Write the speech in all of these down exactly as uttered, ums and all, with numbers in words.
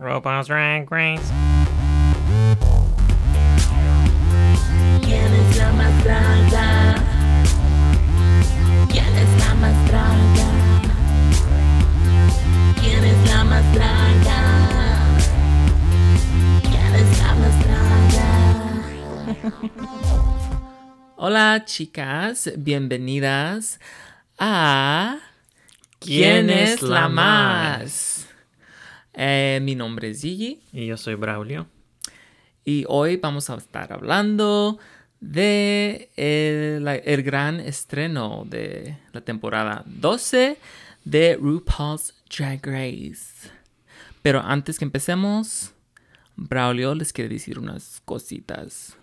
RuPaul's Drag Race. Hola chicas, bienvenidas a ¿Quién es la más? Eh, mi nombre es Gigi. Y yo soy Braulio. Y hoy vamos a estar hablando de el, la, el gran estreno de la temporada doce de RuPaul's Drag Race. Pero antes que empecemos, Braulio les quiere decir unas cositas.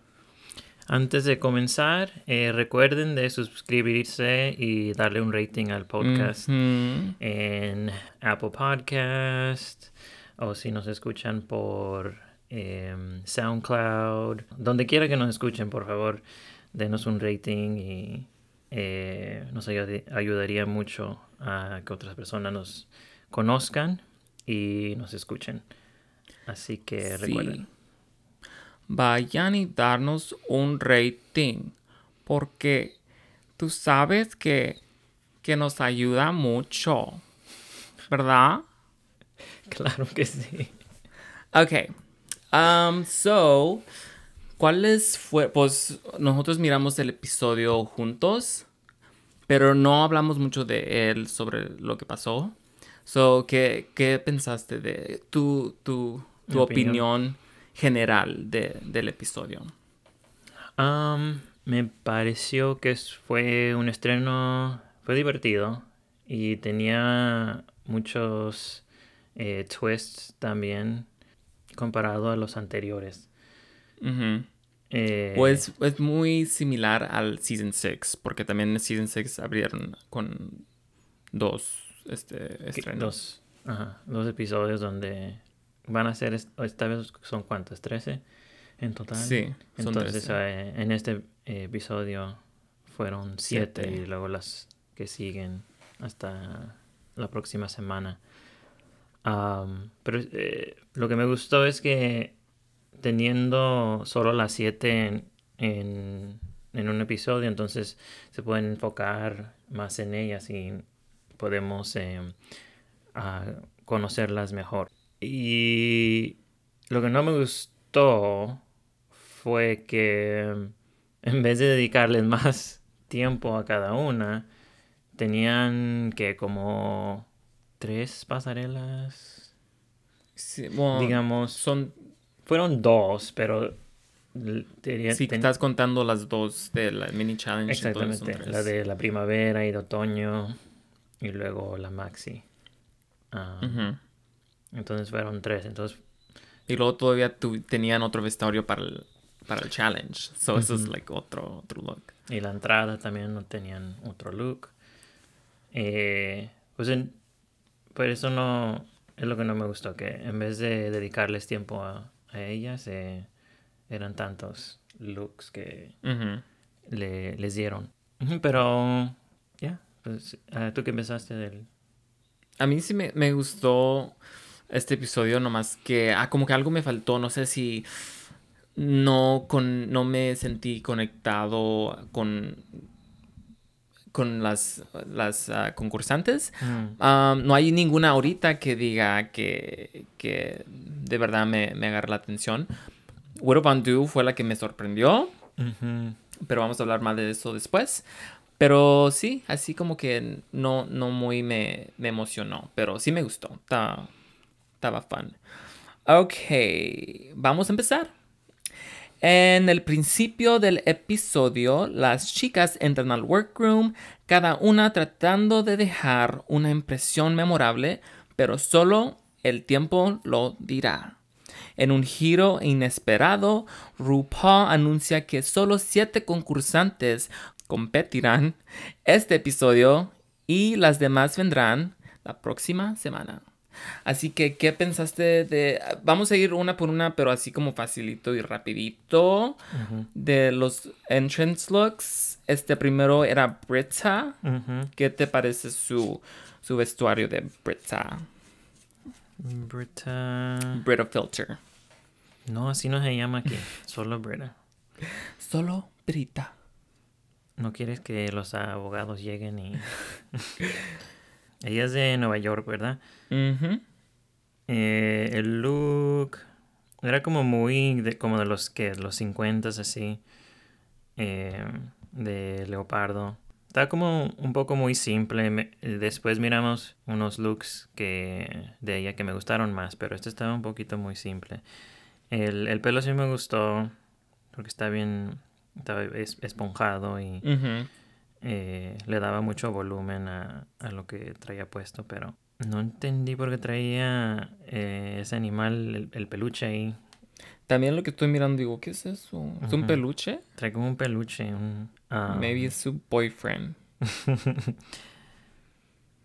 Antes de comenzar, eh, recuerden de suscribirse y darle un rating al podcast mm-hmm. en Apple Podcast, o si nos escuchan por eh, SoundCloud. Donde quiera que nos escuchen, por favor, denos un rating y eh, nos ayud- ayudaría mucho a que otras personas nos conozcan y nos escuchen. Así que recuerden. Sí. Vayan y darnos un rating, porque tú sabes que, que nos ayuda mucho, ¿verdad? Claro que sí. Ok, um, so, ¿cuáles fue? Pues nosotros miramos el episodio juntos, pero no hablamos mucho de él sobre lo que pasó. So, ¿qué, qué pensaste de tu, tu, tu opinión? opinión general de, del episodio. Um, me pareció que fue un estreno, fue divertido y tenía muchos eh, twists también comparado a los anteriores. Uh-huh. Eh, pues es muy similar al Season seis, porque también en Season seis abrieron con dos este, estrenos. Dos, ajá, dos episodios donde... Van a ser, esta vez son cuántos, trece en total. Sí, son entonces eh, en este episodio fueron siete y luego las que siguen hasta la próxima semana. Um, pero eh, lo que me gustó es que teniendo solo las siete en, en, en un episodio, entonces se pueden enfocar más en ellas y podemos eh, a conocerlas mejor. Y lo que no me gustó fue que en vez de dedicarles más tiempo a cada una, tenían que como tres pasarelas. Sí, bueno, digamos, son fueron dos, pero... Tenía, si ten... estás contando las dos de la mini challenge. Exactamente, la de la primavera y de otoño y luego la maxi. Ah... Uh, uh-huh. Entonces fueron tres, entonces... Y luego todavía tu- tenían otro vestuario para el, para el challenge. So, mm-hmm. eso es, like, otro, otro look. Y la entrada también no tenían otro look. Eh, pues, en, por eso no... Es lo que no me gustó, que en vez de dedicarles tiempo a, a ellas, eh, eran tantos looks que mm-hmm. le, les dieron. Pero, ya, yeah, pues, ¿tú qué pensaste del...? A mí sí me, me gustó... Este episodio, nomás que... Ah, como que algo me faltó. No sé si... No, con, no me sentí conectado con... Con las... Las uh, concursantes. Mm. Um, no hay ninguna ahorita que diga que... Que de verdad me, me agarra la atención. Widow Von'Du fue la que me sorprendió. Mm-hmm. Pero vamos a hablar más de eso después. Pero sí, así como que... No, no muy me, me emocionó. Pero sí me gustó. Está... Estaba fun. Ok, vamos a empezar. En el principio del episodio, las chicas entran al workroom, cada una tratando de dejar una impresión memorable, pero solo el tiempo lo dirá. En un giro inesperado, RuPaul anuncia que solo siete concursantes competirán este episodio y las demás vendrán la próxima semana. Así que, ¿qué pensaste de...? Vamos a ir una por una, pero así como facilito y rapidito. Uh-huh. De los entrance looks, este primero era Brita. Uh-huh. ¿Qué te parece su, su vestuario de Brita? Brita. Brita Filter. No, así no se llama aquí. Solo Brita. Solo Brita. No quieres que los abogados lleguen y... Ella es de Nueva York, ¿verdad? Uh-huh. Eh, el look... Era como muy... De, como de los, ¿qué? Los cincuentas, así. Eh, de leopardo. Está como un poco muy simple. Me, después miramos unos looks que de ella que me gustaron más. Pero este estaba un poquito muy simple. El, el pelo sí me gustó. Porque está bien... Estaba esponjado y uh-huh. eh, le daba mucho volumen a, a lo que traía puesto, pero no entendí por qué traía eh, ese animal, el, el peluche ahí. También lo que estoy mirando, digo, ¿qué es eso? ¿Es uh-huh. un peluche? Trae como un peluche. Un, um... Maybe it's su boyfriend.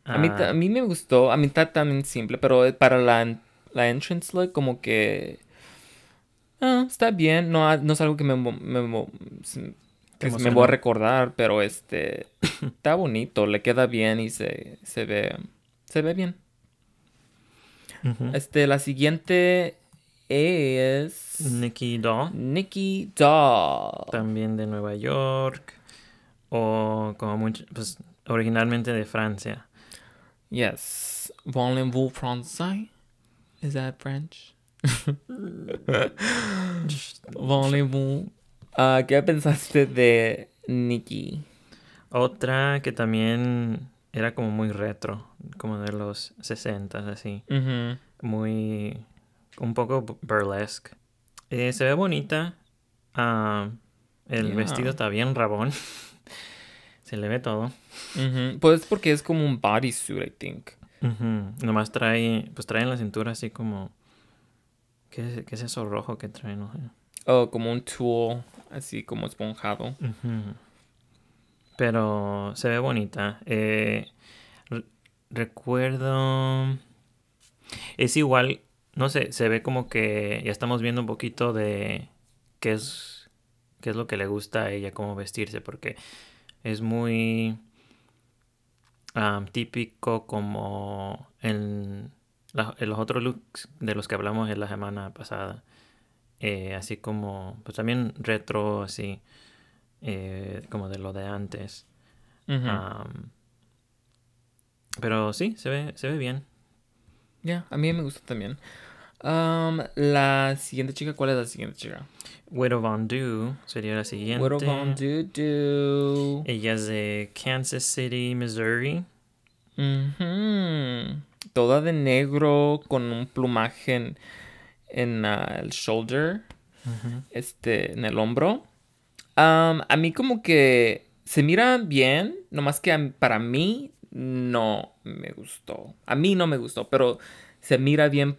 a, mí, a mí me gustó, a mí está también simple, pero para la, la entrance look como que... Ah, está bien, no, no es algo que me, me, que me voy a recordar, pero este está bonito, le queda bien y se, se ve se ve bien. Uh-huh. Este, la siguiente es Nicky Doll. Nicky Doll. También de Nueva York. O como mucho, pues originalmente de Francia. Yes. Von'Du français. Is that French? uh, ¿Qué pensaste de Nicky? Otra que también era como muy retro, como de los sesentas, así. Uh-huh. Muy... un poco burlesque. Eh, se ve bonita. Uh, el yeah. vestido está bien rabón. Se le ve todo. Uh-huh. Pues porque es como un bodysuit, I think. Uh-huh. Nomás trae... Pues trae en la cintura así como... ¿Qué es, ¿Qué es eso rojo que traen? Oh, como un tulle, así como esponjado. Uh-huh. Pero se ve bonita. Eh, re- recuerdo... Es igual, no sé, se ve como que ya estamos viendo un poquito de qué es, qué es lo que le gusta a ella, cómo vestirse, porque es muy um, típico como en... La, los otros looks de los que hablamos en la semana pasada, eh, así como, pues también retro, así, eh, como de lo de antes. Uh-huh. Um, pero sí, se ve, se ve bien. Ya, yeah, a mí me gusta también. Um, la siguiente chica, ¿cuál es la siguiente chica? Widow Von'Du sería la siguiente. Widow Von'Du. Ella es de Kansas City, Missouri. Mhm. Toda de negro, con un plumaje en, en uh, el shoulder, uh-huh. este, en el hombro. Um, a mí como que se mira bien, nomás que a, para mí no me gustó. A mí no me gustó, pero se mira bien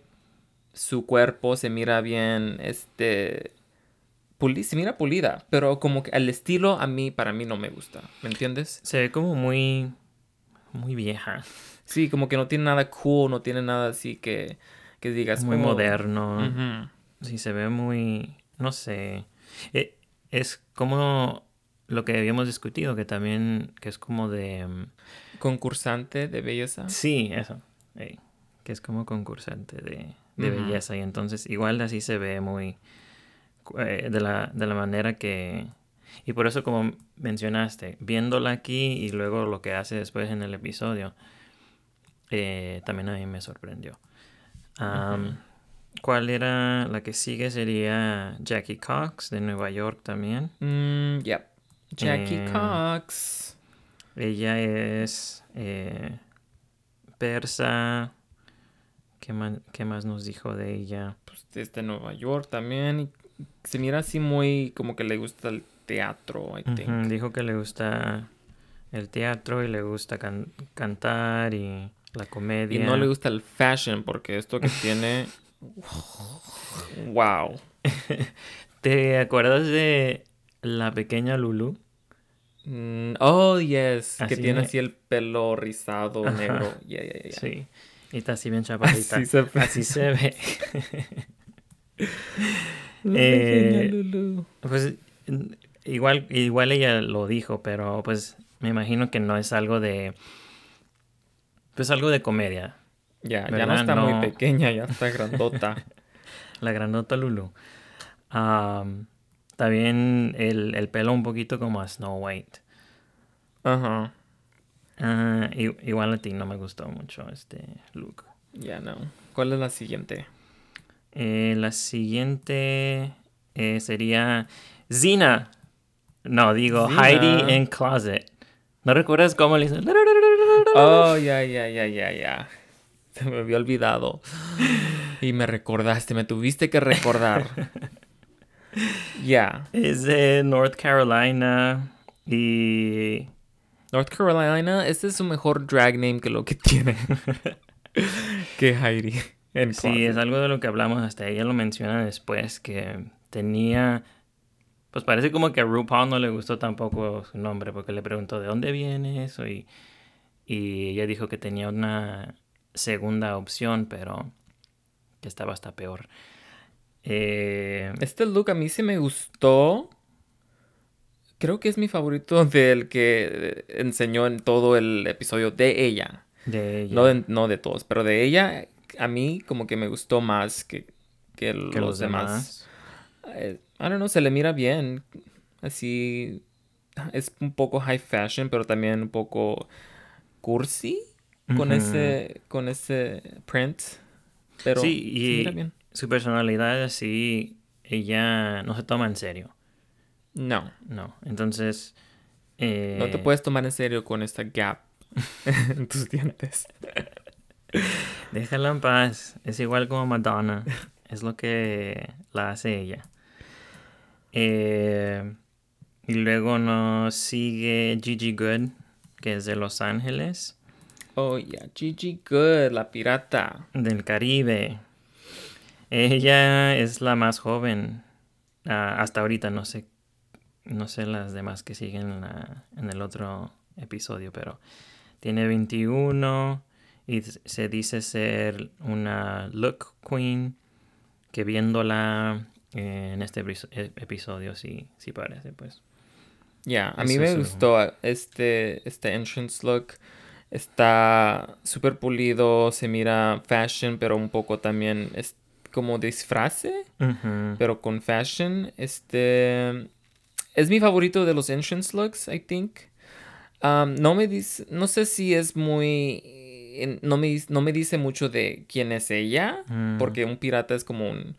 su cuerpo, se mira bien, este... Puli- se mira pulida, pero como que el estilo a mí, para mí no me gusta, ¿me entiendes? Se ve como muy... muy vieja. Sí, como que no tiene nada cool, no tiene nada así que, que digas muy como... moderno. Uh-huh. Sí, se ve muy, no sé. Eh, es como lo que habíamos discutido, que también, que es como de... Um... Concursante de belleza. Sí, eso. Eh, que es como concursante de, de uh-huh. belleza. Y entonces igual así se ve muy... Eh, de la, de la manera que... Y por eso, como mencionaste, viéndola aquí y luego lo que hace después en el episodio... Eh, también a mí me sorprendió. Um, uh-huh. ¿Cuál era la que sigue? Sería Jackie Cox de Nueva York también. Mm, yep. Jackie eh, Cox. Ella es eh, persa. ¿Qué, man- ¿Qué más nos dijo de ella? Pues desde Nueva York también. Se mira así muy como que le gusta el teatro, I think. Uh-huh. Dijo que le gusta el teatro y le gusta can- cantar y... la comedia. Y no le gusta el fashion porque esto que tiene... ¡Wow! ¿Te acuerdas de la pequeña Lulu? Mm, oh, yes. Así que tiene me... así el pelo rizado, ajá, negro. Yeah, yeah, yeah. Sí. Y está así bien chaparrita. Así se, así se ve. La eh, pequeña Lulu. Pues igual, igual ella lo dijo, pero pues me imagino que no es algo de... Pues algo de comedia. Ya, ¿verdad? Ya no está no. muy pequeña, ya está grandota. La grandota Lulu. Um, también el, el pelo un poquito como a Snow White. Ajá. Uh-huh. Uh, igual a ti no me gustó mucho este look. Ya, yeah, no. ¿Cuál es la siguiente? Eh, la siguiente eh, sería Zina. No, digo Zina. Heidi N Closet. ¿No recuerdas cómo le hizo? Oh, ya, ya, ya, ya, ya. Se me había olvidado. Y me recordaste, me tuviste que recordar. Ya. Yeah. Es de North Carolina. Y... North Carolina, este es su mejor drag name que lo que tiene. Que Heidi. Sí, es algo de lo que hablamos. Hasta ella lo menciona después, que tenía... Pues parece como que a RuPaul no le gustó tampoco su nombre, porque le preguntó de dónde viene eso. Y, y ella dijo que tenía una segunda opción, pero que estaba hasta peor. Eh... Este look a mí sí me gustó. Creo que es mi favorito del que enseñó en todo el episodio de ella. De ella. No de, no de todos, pero de ella... A mí como que me gustó más que, que, que los, los demás. demás. I don't know, se le mira bien. Así, es un poco high fashion, pero también un poco cursi con, mm-hmm. ese, con ese print. Pero sí, y se mira bien. Su personalidad así, ella no se toma en serio. No. No, entonces... Eh... No te puedes tomar en serio con esta gap en tus dientes. Déjala en paz. Es igual como Madonna. Es lo que la hace ella. Eh, y luego nos sigue Gigi Goode, que es de Los Ángeles. Oh, yeah. Gigi Goode, la pirata. Del Caribe. Ella es la más joven. Uh, hasta ahorita. No sé, no sé las demás que siguen en, la, en el otro episodio, pero tiene veintiuno... Y se dice ser una look queen, que viéndola en este episodio sí, sí parece, pues. Ya, yeah, a mí me su... gustó este, este entrance look. Está súper pulido, se mira fashion, pero un poco también es como disfrace, uh-huh. pero con fashion. Este es mi favorito de los entrance looks, I think. Um, no me dice, no sé si es muy... No me, no me dice mucho de quién es ella, mm. porque un pirata es como un...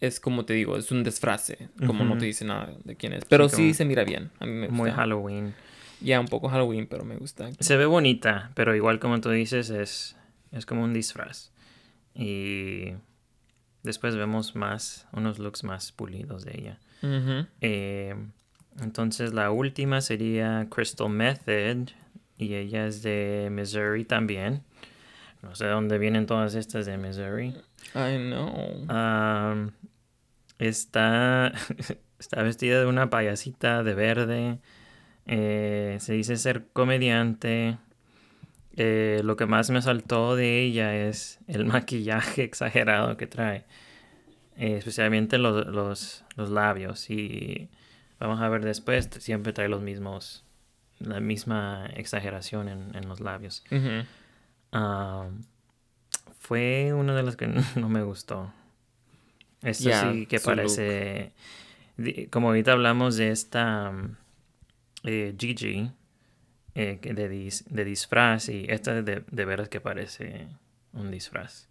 Es como te digo, es un disfrace. Como uh-huh. no te dice nada de quién es. Pero sí, sí se mira bien. A mí me gusta. Muy Halloween. Ya, yeah, un poco Halloween, pero me gusta. Se ve bonita, pero igual como tú dices, es, es como un disfraz. Y después vemos más, unos looks más pulidos de ella. Uh-huh. Eh, entonces la última sería Crystal Methyd. Y ella es de Missouri también. No sé dónde vienen todas estas de Missouri. I know. Um, está, está vestida de una payasita de verde. Eh, se dice ser comediante. Eh, lo que más me saltó de ella es el maquillaje exagerado que trae. Eh, especialmente los, los, los labios. Y vamos a ver después, siempre trae los mismos... La misma exageración en, en los labios. Uh-huh. Um, fue una de las que no me gustó. Esto yeah, sí que parece... Look. Como ahorita hablamos de esta um, eh, Gigi eh, de, dis, de disfraz. Y esta de, de veras que parece un disfraz.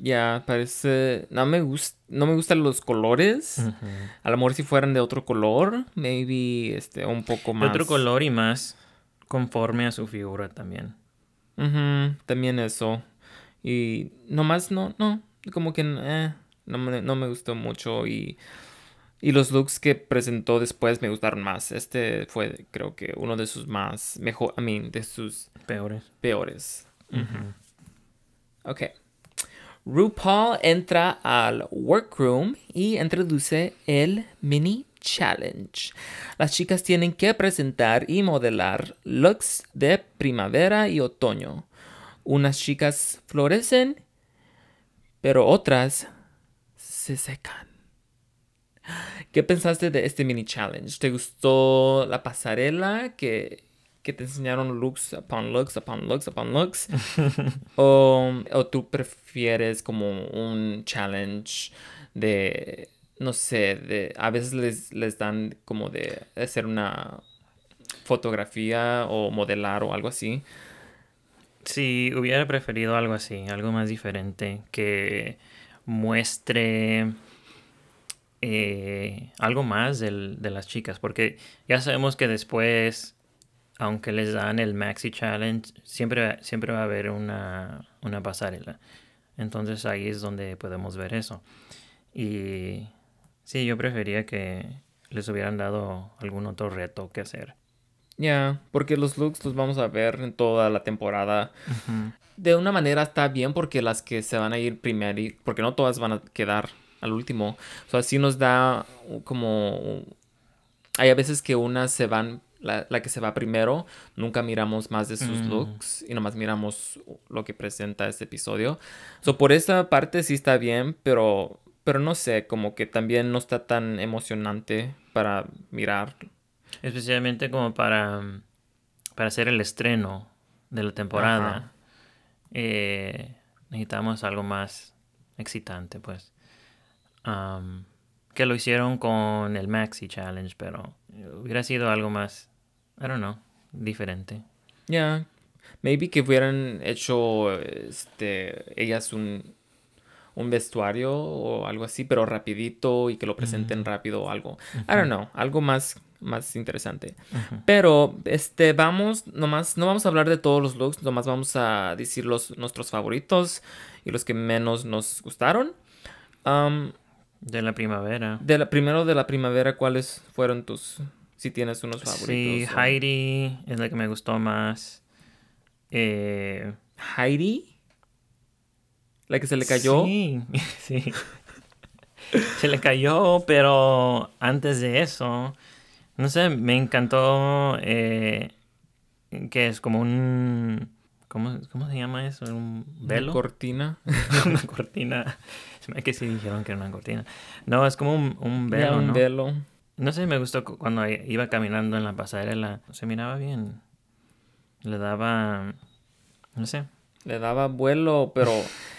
Ya, yeah, parece... No me, gust... no me gustan los colores. Uh-huh. A lo mejor si fueran de otro color, maybe este, un poco más... De otro color y más conforme a su figura también. Uh-huh. También eso. Y nomás no, no. Como que eh, no, me, no me gustó mucho. Y, y los looks que presentó después me gustaron más. Este fue, creo que, uno de sus más... Mejor, I mean, de sus... Peores. Peores. Uh-huh. Ok. RuPaul entra al workroom y introduce el mini challenge. Las chicas tienen que presentar y modelar looks de primavera y otoño. Unas chicas florecen, pero otras se secan. ¿Qué pensaste de este mini challenge? ¿Te gustó la pasarela que... que te enseñaron looks upon looks upon looks upon looks? o, ¿O tú prefieres como un challenge de, no sé, de a veces les, les dan como de hacer una fotografía o modelar o algo así? Sí, hubiera preferido algo así, algo más diferente, que muestre eh, algo más del, de las chicas, porque ya sabemos que después, aunque les dan el Maxi Challenge, siempre, siempre va a haber una, una pasarela. Entonces ahí es donde podemos ver eso. Y sí, yo prefería que les hubieran dado algún otro reto que hacer. Ya, yeah, porque los looks los vamos a ver en toda la temporada. Uh-huh. De una manera está bien porque las que se van a ir primero, y, porque no todas van a quedar al último. O sea, así nos da como... Hay a veces que unas se van, la, la que se va primero, nunca miramos más de sus mm. looks y nomás miramos lo que presenta este episodio. So, por esa parte sí está bien, pero, pero no sé, como que también no está tan emocionante para mirar. Especialmente como para, para hacer el estreno de la temporada. Eh, necesitamos algo más excitante, pues. Um, que lo hicieron con el Maxi Challenge, pero hubiera sido algo más, I don't know, diferente. Yeah. Maybe que hubieran hecho este ellas un, un vestuario o algo así, pero rapidito y que lo presenten mm-hmm. rápido o algo. Mm-hmm. I don't know, algo más... más interesante. Uh-huh. Pero este vamos nomás no vamos a hablar de todos los looks, nomás vamos a decir los nuestros favoritos y los que menos nos gustaron. Um, de la primavera. De la primero de la primavera, ¿cuáles fueron tus si tienes unos favoritos? Sí, o... Heidi es la que me gustó más. Eh, Heidi la que se le cayó. Sí. sí. Se le cayó, pero antes de eso no sé, me encantó eh, que es como un... ¿Cómo, cómo se llama eso? ¿Un velo? ¿Una cortina? Una cortina. Se me hace que sí dijeron que era una cortina. No, es como un, un velo, yeah, un ¿no? velo. No sé, me gustó cuando iba caminando en la pasarela. Se miraba bien. Le daba... No sé. Le daba vuelo, pero...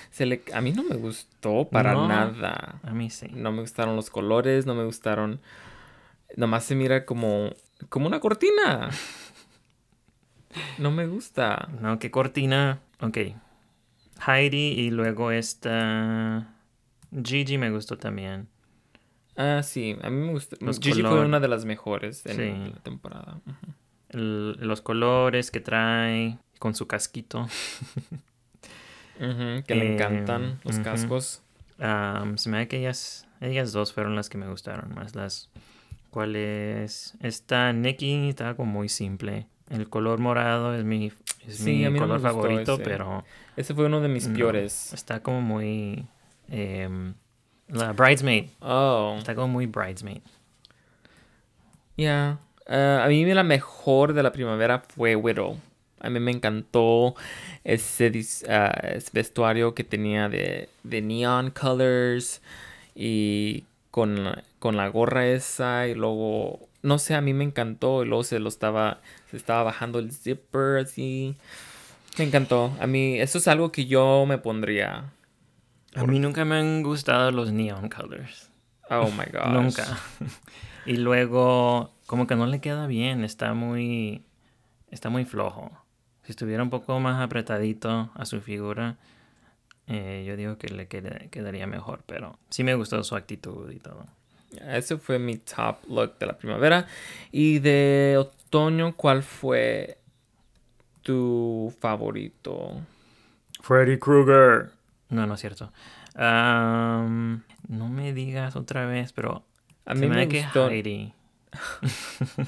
Se le... A mí no me gustó para no, nada. A mí sí. No me gustaron los colores, no me gustaron... Nomás se mira como, como una cortina. No me gusta. No, ¿qué cortina? Ok. Heidi y luego esta... Gigi me gustó también. Ah, sí. A mí me gustó. Los Gigi color... fue una de las mejores en sí. la temporada. Uh-huh. El, los colores que trae con su casquito. uh-huh, que eh, le encantan los uh-huh. cascos. Um, se me da que ellas, ellas dos fueron las que me gustaron más. Las... ¿Cuál es? Esta Nicky estaba como muy simple. El color morado es mi, es sí, mi color no favorito, ese. pero... Ese fue uno de mis no, peores. Está como muy... Eh, la Bridesmaid. Oh. Está como muy Bridesmaid. Yeah. Uh, a mí la mejor de la primavera fue Widow. A mí me encantó ese, uh, ese vestuario que tenía de, de neon colors y... Con la, con la gorra esa y luego... No sé, a mí me encantó. Y luego se lo estaba... Se estaba bajando el zipper así. Me encantó. A mí... Eso es algo que yo me pondría. Por... A mí nunca me han gustado los neon colors. Oh, my gosh. Nunca. Y luego... Como que no le queda bien. Está muy... Está muy flojo. Si estuviera un poco más apretadito a su figura... Eh, yo digo que le qued- quedaría mejor, pero sí me gustó su actitud y todo. Ese fue mi top look de la primavera. Y de otoño, ¿cuál fue tu favorito? Freddy Krueger. No, no es cierto. Um, no me digas otra vez, pero... A mí me, me gustó... Heidi.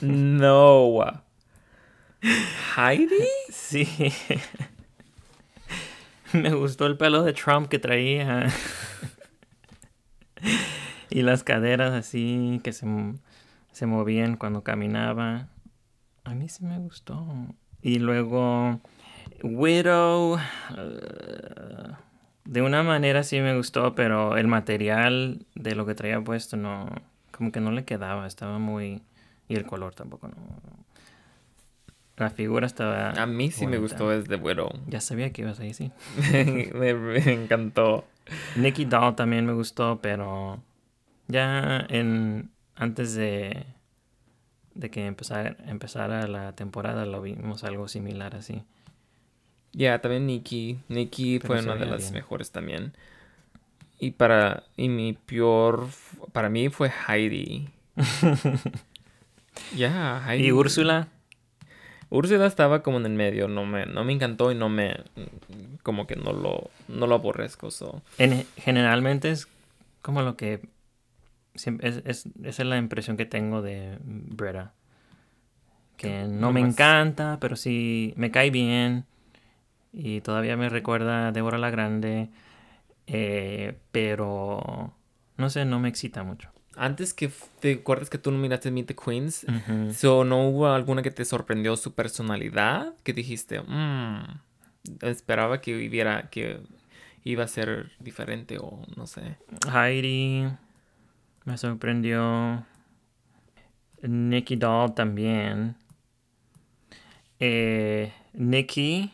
No. ¿Heidi? Sí. Me gustó el pelo de Trump que traía. Y las caderas así que se, se movían cuando caminaba. A mí sí me gustó. Y luego Widow. Uh, de una manera sí me gustó, pero el material de lo que traía puesto no... Como que no le quedaba, estaba muy... Y el color tampoco, no... La figura estaba... A mí sí bonita. Me gustó desde Widow. Ya sabía que ibas a decir. me, me encantó. Nicky Doll también me gustó, pero ya en antes de, de que empezara, empezara la temporada lo vimos algo similar así. Ya, yeah, también Nicky. Nicky pero fue una de las bien. mejores también. Y para y mi peor... Para mí fue Heidi. Ya, yeah, Heidi. ¿Y Úrsula? Úrsula estaba como en el medio, no me, no me encantó y no me, como que no lo, no lo aborrezco. So. En, generalmente es como lo que, siempre, es, es, esa es la impresión que tengo de Brita, que no, no me más. encanta, pero sí me cae bien y todavía me recuerda a Débora la Grande, eh, pero no sé, no me excita mucho. Antes que te acuerdas que tú no miraste Meet the Queens, uh-huh. so, ¿no hubo alguna que te sorprendió su personalidad? Que dijiste, mmm, esperaba que viviera, que iba a ser diferente o no sé. Heidi me sorprendió. Nicky Doll también. Eh, Nicky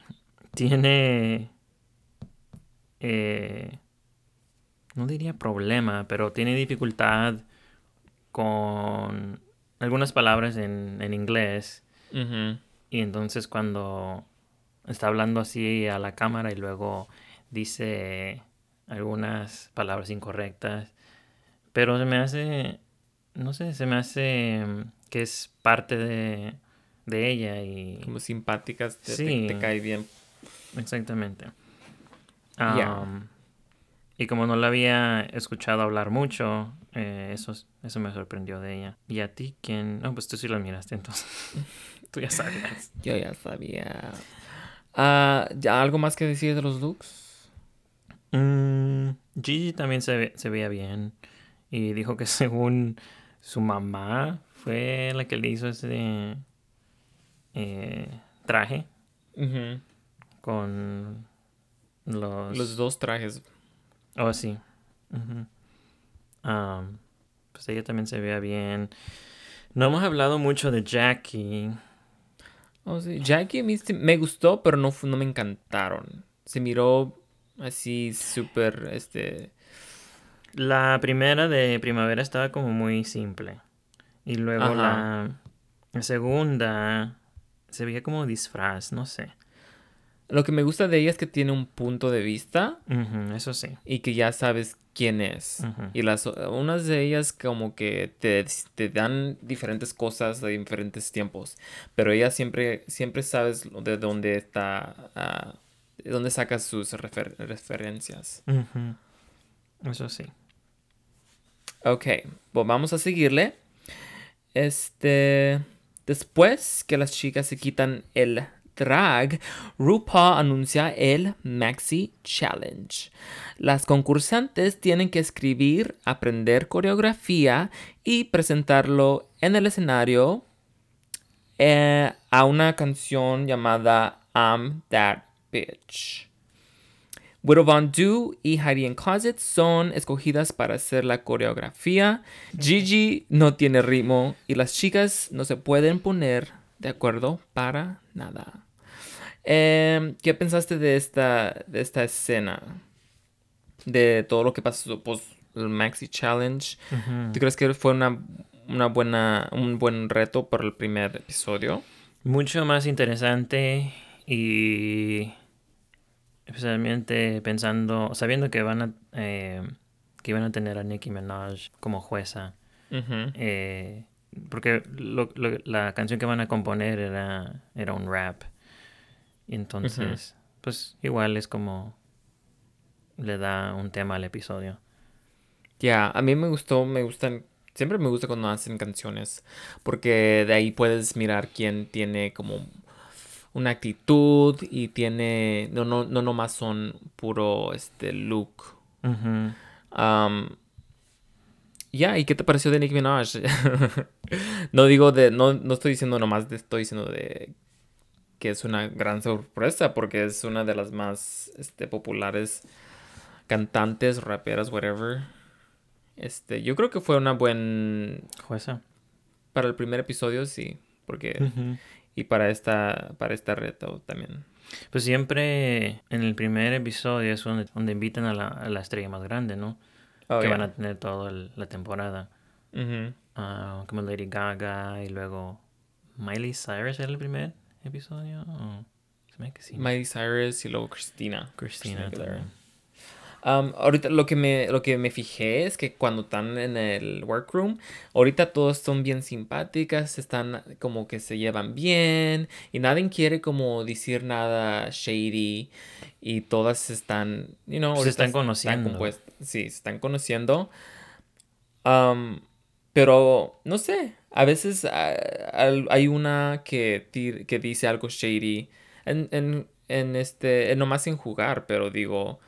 tiene... Eh, no diría problema, pero tiene dificultad con algunas palabras en, en inglés. Uh-huh. Y entonces cuando está hablando así a la cámara y luego dice algunas palabras incorrectas. Pero se me hace, no sé, se me hace que es parte de, de ella. Y como simpáticas, te, sí, te, te cae bien. Exactamente. Um, yeah. Y como no la había escuchado hablar mucho, eh, eso, eso me sorprendió de ella. ¿Y a ti quién? No, oh, pues tú sí la miraste, entonces. Tú ya sabías. Yo ya sabía. Uh, ¿ya ¿Algo más que decir de los looks? Mm, Gigi también se, ve, se veía bien. Y dijo que según su mamá fue la que le hizo ese eh, traje. Uh-huh. Con los... Los dos trajes. Oh, sí. Uh-huh. Um, pues ella también se vea bien. No hemos hablado mucho de Jackie. Oh, sí. Jackie a mí me gustó, pero no, no me encantaron. Se miró así súper, este... La primera de primavera estaba como muy simple. Y luego uh-huh. la, la segunda se veía como disfraz, no sé. Lo que me gusta de ella es que tiene un punto de vista. Uh-huh, eso sí. Y que ya sabes quién es. Uh-huh. Y las unas de ellas como que te, te dan diferentes cosas a diferentes tiempos. Pero ella siempre, siempre sabes de dónde está, uh, de dónde saca sus refer- referencias. Uh-huh. Eso sí. Ok, pues vamos a seguirle. Este, después que las chicas se quitan el... drag, RuPaul anuncia el Maxi Challenge. Las concursantes tienen que escribir, aprender coreografía y presentarlo en el escenario eh, a una canción llamada I'm That Bitch. Widow Von'Du y Heidi N Closet son escogidas para hacer la coreografía. Gigi no tiene ritmo y las chicas no se pueden poner de acuerdo para nada. Eh, ¿Qué pensaste de esta, de esta escena? De todo lo que pasó post el Maxi Challenge. Uh-huh. ¿Tú crees que fue una, una buena, un buen reto para el primer episodio? Mucho más interesante y especialmente pensando, sabiendo que van a eh, que iban a tener a Nicky Minaj como jueza. Uh-huh. Eh, porque lo, lo, la canción que van a componer era, era un rap. Entonces, uh-huh. pues igual es como le da un tema al episodio. Ya, yeah, a mí me gustó, me gustan, siempre me gusta cuando hacen canciones. Porque de ahí puedes mirar quién tiene como una actitud y tiene, no, no, no nomás son puro este look. Uh-huh. Um, Ya, yeah, ¿y qué te pareció de Nicki Minaj? no digo de... No, no estoy diciendo nomás... De, estoy diciendo de... Que es una gran sorpresa. Porque es una de las más... Este, populares... Cantantes, raperas, whatever. Este... Yo creo que fue una buena... Jueza. Para el primer episodio, sí. Porque... Uh-huh. y para esta, para esta reto también. Pues siempre en el primer episodio es donde, donde invitan a la, a la estrella más grande, ¿no? Oh, que yeah. van a tener toda la temporada. Uh-huh. Uh, como Lady Gaga y luego Miley Cyrus era el primer episodio. Oh, se me hace que sí. Miley Cyrus y luego Christina. Christina, Christina Um, ahorita lo que me lo que me fijé es que cuando están en el workroom, ahorita todos son bien simpáticas, están como que se llevan bien y nadie quiere como decir nada shady y todas están, you know, se están conociendo. Están compuest- sí, se están conociendo. Um, pero no sé, a veces uh, hay una que tir- que dice algo shady en en en este nomás en jugar, pero digo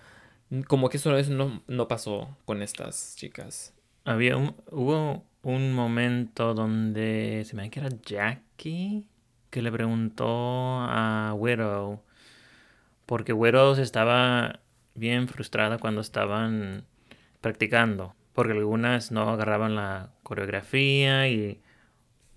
como que eso, eso no, no pasó con estas chicas. Había un, hubo un momento donde se me hace que era Jackie que le preguntó a Widow, porque Widow estaba bien frustrada cuando estaban practicando, porque algunas no agarraban la coreografía y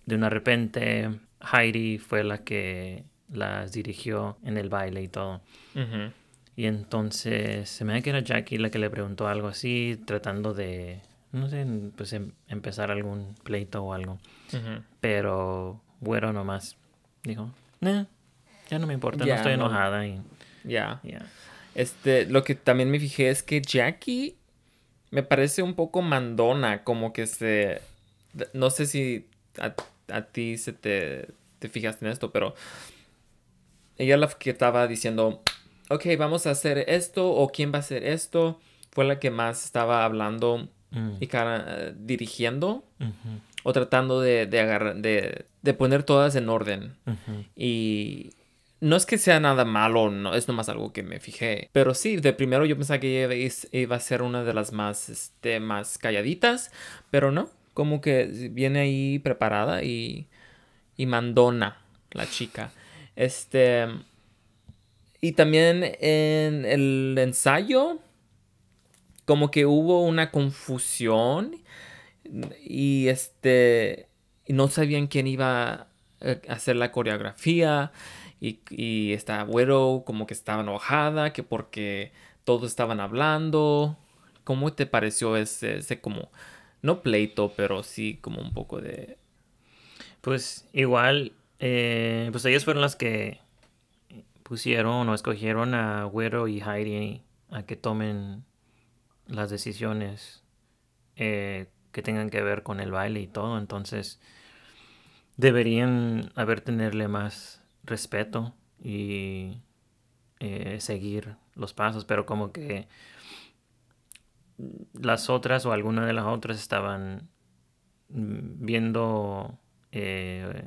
de una repente Heidi fue la que las dirigió en el baile y todo. Uh-huh. Y entonces se me da que era Jackie la que le preguntó algo así, tratando de, no sé, pues em- empezar algún pleito o algo. Uh-huh. Pero bueno, nomás dijo, nah, ya no me importa, yeah, no estoy enojada. No. Y ya. Yeah. Yeah. Este, lo que también me fijé es que Jackie me parece un poco mandona, como que se, no sé si a, a ti se te, te fijaste en esto, pero ella la que estaba diciendo, ok, vamos a hacer esto, o quién va a hacer esto, fue la que más estaba hablando mm. y cara, uh, dirigiendo, uh-huh. o tratando de, de, agarrar, de, de poner todas en orden. Uh-huh. Y no es que sea nada malo, no, es nomás algo que me fijé. Pero sí, de primero yo pensaba que ella iba a ser una de las más, este, más calladitas, pero no, como que viene ahí preparada y, y mandona la chica. Este... Y también en el ensayo, como que hubo una confusión y este no sabían quién iba a hacer la coreografía. Y, y esta Widow como que estaba enojada, que porque todos estaban hablando. ¿Cómo te pareció ese, ese como, no pleito, pero sí como un poco de...? Pues igual, eh, pues ellas fueron las que... pusieron o escogieron a Widow y Heidi a que tomen las decisiones eh, que tengan que ver con el baile y todo. Entonces deberían haber tenerle más respeto y eh, seguir los pasos, pero como que las otras o alguna de las otras estaban viendo eh,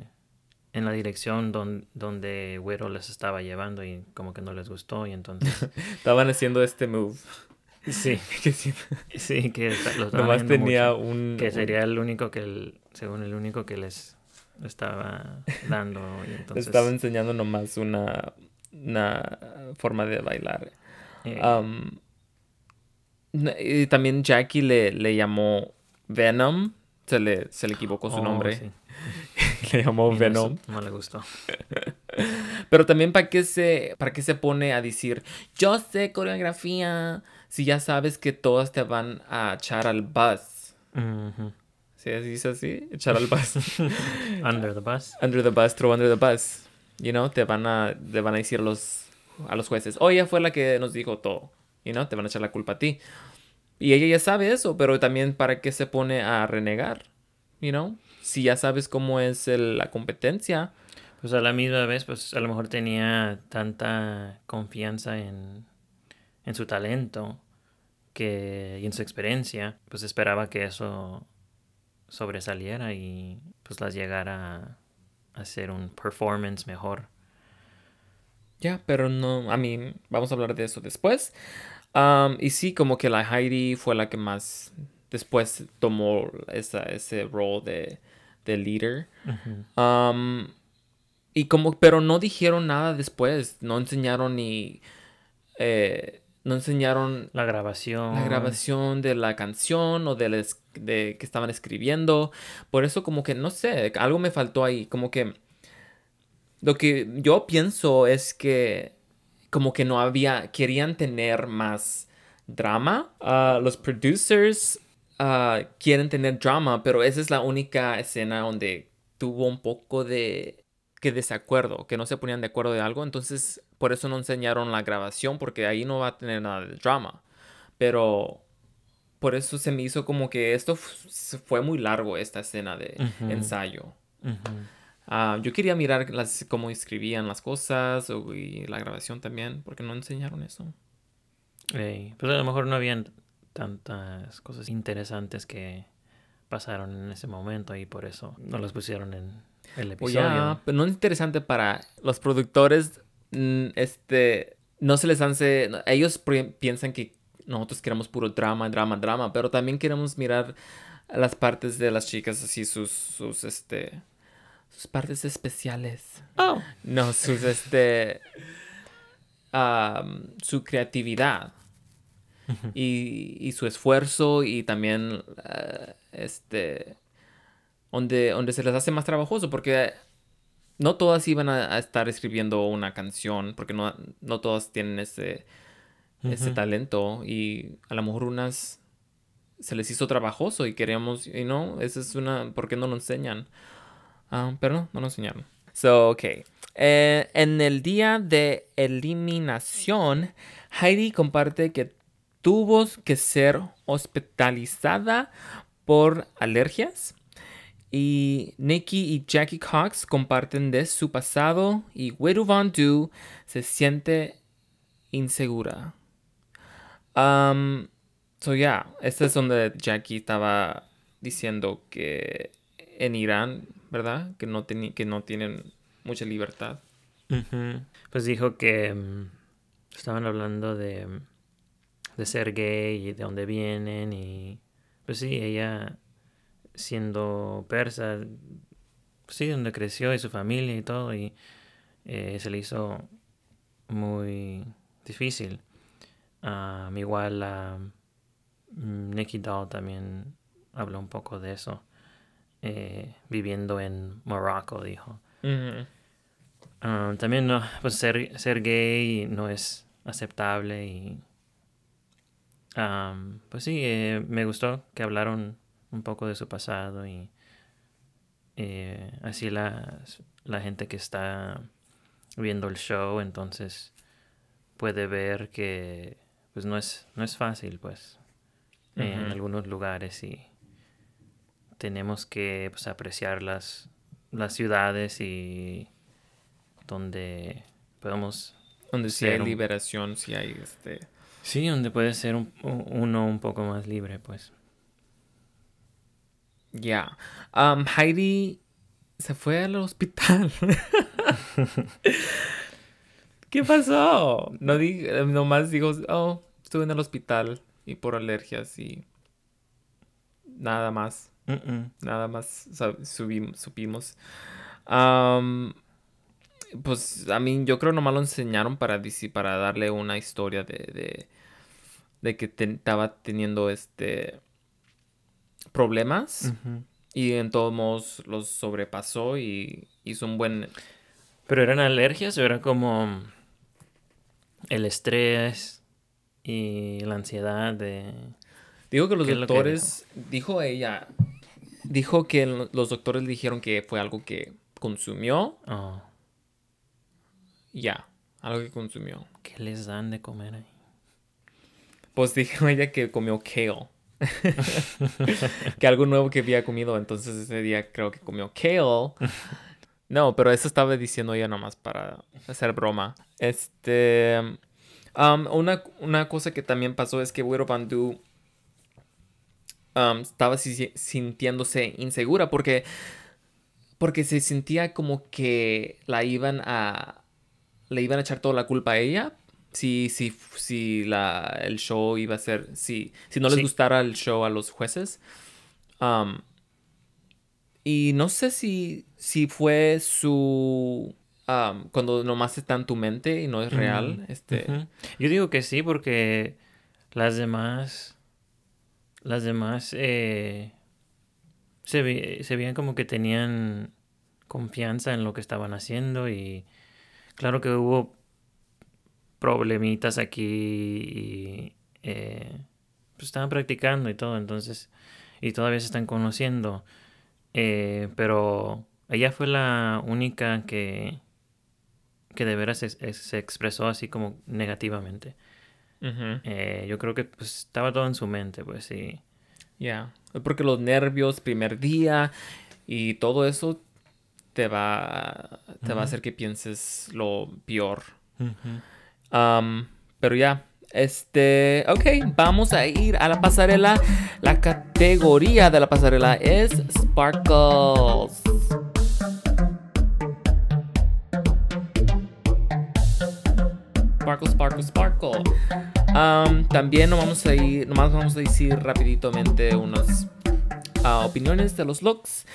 en la dirección don, donde Widow les estaba llevando y como que no les gustó y entonces... estaban haciendo este move. Sí. que sí. sí, que los estaban nomás tenía mucho, un... Que sería el único que, el, según el único que les estaba dando y entonces... estaba enseñando nomás una, una forma de bailar. Eh. Um, y también Jackie le, le llamó Venom. Se le, se le equivocó su oh, nombre. Sí. Le llamó Venom. No le gustó. Pero también ¿para qué se, para qué se pone a decir yo sé coreografía si ya sabes que todas te van a echar al bus? Uh-huh. ¿Sí se dice así? Echar al bus. Under the bus. Under the bus, throw under the bus. You know, te van a, te van a decir los, a los jueces, oh, ella fue la que nos dijo todo. You know, te van a echar la culpa a ti. Y ella ya sabe eso, pero también ¿para qué se pone a renegar? You know? Si ya sabes cómo es el, la competencia. Pues a la misma vez, pues a lo mejor tenía tanta confianza en, en su talento que, y en su experiencia. Pues esperaba que eso sobresaliera y pues las llegara a hacer un performance mejor. Ya, yeah, pero no, a mí, vamos a hablar de eso después. Um, y sí, como que la Heidi fue la que más... después tomó esa, ese rol de, de líder. Uh-huh. Um, y como, pero no dijeron nada después. No enseñaron ni... Eh, no enseñaron... La grabación. La grabación de la canción o de, les, de que estaban escribiendo. Por eso como que, no sé, algo me faltó ahí. Como que Lo que yo pienso es que como que no había, querían tener más drama. Uh, los producers uh, quieren tener drama, pero esa es la única escena donde tuvo un poco de que desacuerdo, que no se ponían de acuerdo de algo. Entonces, por eso no enseñaron la grabación, porque ahí no va a tener nada de drama. Pero por eso se me hizo como que esto f- fue muy largo, esta escena de uh-huh. ensayo. Uh-huh. Uh, yo quería mirar las, cómo escribían las cosas o, y la grabación también, porque no enseñaron eso. Hey, pues a lo mejor no habían tantas cosas interesantes que pasaron en ese momento y por eso no las pusieron en el episodio. Oh, yeah, pero no es interesante para los productores. Este, no se les hace... Ellos piensan que nosotros queremos puro drama, drama, drama, pero también queremos mirar las partes de las chicas, así sus, sus este... sus partes especiales. Oh. No, sus, este... Uh, su creatividad. Uh-huh. Y, y su esfuerzo. Y también, uh, este... Donde, donde se les hace más trabajoso. Porque no todas iban a, a estar escribiendo una canción. Porque no, no todas tienen ese, uh-huh. ese talento. Y a lo mejor unas... se les hizo trabajoso. Y queríamos... Y no, esa es una... ¿Por qué no lo enseñan? Um, pero no, no lo enseñaron. So, okay. Eh, en el día de eliminación, Heidi comparte que tuvo que ser hospitalizada por alergias. Y Nicky y Jackie Cox comparten de su pasado. Y Widow Von'Du se siente insegura. Um, so, yeah. Este es donde Jackie estaba diciendo que en Irán... ¿verdad? Que no, teni- que no tienen mucha libertad. Uh-huh. Pues dijo que um, estaban hablando de, de ser gay y de dónde vienen. Y pues sí, ella siendo persa, pues sí, donde creció y su familia y todo. Y eh, se le hizo muy difícil. Um, igual a um, Nicky Doll también habló un poco de eso. Eh, viviendo en Morocco, dijo. Uh-huh. Um, también no, pues ser, ser gay no es aceptable y um, pues sí, eh, me gustó que hablaron un poco de su pasado y eh, así la, la gente que está viendo el show entonces puede ver que pues no es, no es fácil pues uh-huh. eh, en algunos lugares y tenemos que pues, apreciar las, las ciudades y donde podemos... Donde sí hay un... liberación, sí hay este... Sí, donde puede ser un, uno un poco más libre, pues. Ya. Yeah. Um, Heidi se fue al hospital. ¿Qué pasó? No di- nomás digo, oh, estuve en el hospital y por alergias y nada más. Uh-uh. Nada más subimos, supimos. Um, pues, a mí, yo creo nomás lo enseñaron para, para darle una historia de, de, de que te, estaba teniendo este problemas. Uh-huh. Y en todos modos los sobrepasó y hizo un buen... ¿Pero eran alergias o era como el estrés y la ansiedad de...? Digo que los doctores... Lo que dijo ella... Dijo que los doctores le dijeron que fue algo que consumió. Oh. Ya. Yeah, algo que consumió. ¿Qué les dan de comer ahí? Pues dijo ella que comió kale. Que algo nuevo que había comido. Entonces ese día creo que comió kale. No, pero eso estaba diciendo ella nomás para hacer broma. Este... Um, una, una cosa que también pasó es que Widow Von'Du... Um, estaba si- sintiéndose insegura porque, porque se sentía como que la iban a, le iban a echar toda la culpa a ella si, si, si la, el show iba a ser, si, si no les sí. gustara el show a los jueces. Um, y no sé si, si fue su... Um, cuando nomás está en tu mente y no es real. Mm. Este... Uh-huh. Yo digo que sí porque las demás... Las demás eh, se, vi, se veían como que tenían confianza en lo que estaban haciendo. Y claro que hubo problemitas aquí y eh, pues estaban practicando y todo, entonces, y todavía se están conociendo, eh, pero ella fue la única que que de veras se, se expresó así como negativamente. Uh-huh. Eh, yo creo que pues estaba todo en su mente, pues sí. Ya, yeah. Porque los nervios, primer día y todo eso te va, te uh-huh. va a hacer que pienses lo peor. Uh-huh. Um, pero ya, yeah, este, okay, vamos a ir a la pasarela. La categoría de la pasarela es Sparkles. Sparkle, sparkle, sparkle. Um, también nos vamos a ir, nomás vamos a decir rapiditamente unas uh, opiniones de los looks.